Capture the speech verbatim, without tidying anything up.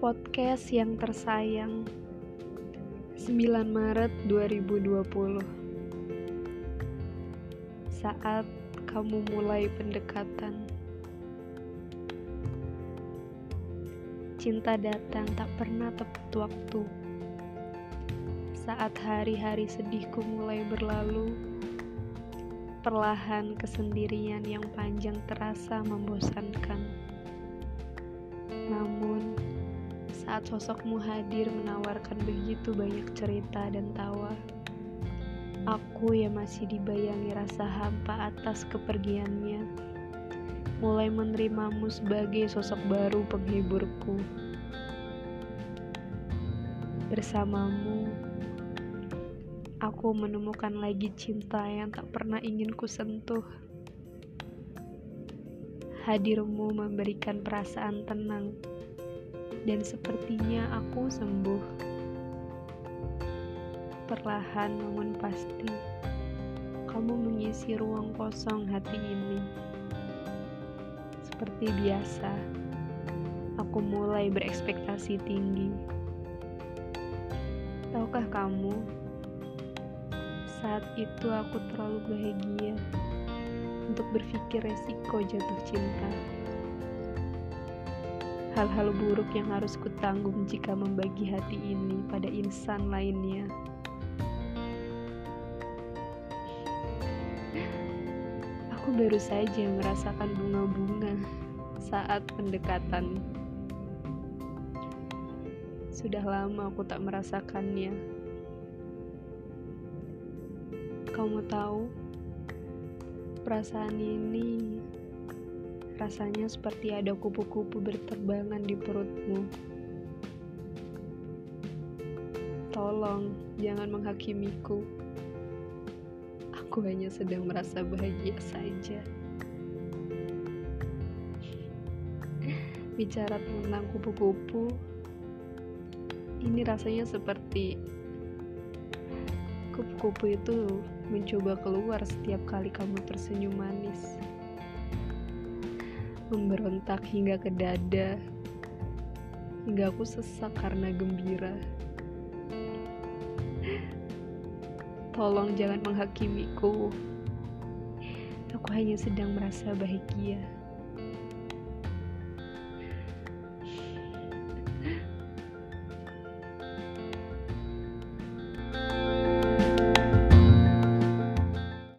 Podcast yang tersayang, sembilan Maret dua ribu dua puluh. Saat kamu mulai pendekatan. Cinta datang tak pernah tepat waktu. Saat hari-hari sedihku mulai berlalu, perlahan kesendirian yang panjang terasa membosankan. Namun, saat sosokmu hadir menawarkan begitu banyak cerita dan tawa, aku yang masih dibayangi rasa hampa atas kepergiannya, mulai menerimamu sebagai sosok baru penghiburku. Bersamamu, aku menemukan lagi cinta yang tak pernah ingin ku sentuh. Hadirmu memberikan perasaan tenang, dan sepertinya aku sembuh. Perlahan namun pasti, kamu mengisi ruang kosong hati ini. Seperti biasa, aku mulai berekspektasi tinggi. Tahukah kamu, saat itu aku terlalu bahagia untuk berpikir resiko jatuh cinta. Hal-hal buruk yang harus kutanggung jika membagi hati ini pada insan lainnya. Aku baru saja merasakan bunga-bunga saat pendekatan. Sudah lama aku tak merasakannya. Kamu tahu, perasaan ini rasanya seperti ada kupu-kupu berterbangan di perutmu. Tolong, jangan menghakimiku. Aku hanya sedang merasa bahagia saja. Bicara tentang kupu-kupu, ini rasanya seperti kupu-kupu itu mencoba keluar setiap kali kamu tersenyum manis, memberontak hingga ke dada, hingga aku sesak karena gembira. Tolong jangan menghakimiku. Aku hanya sedang merasa bahagia.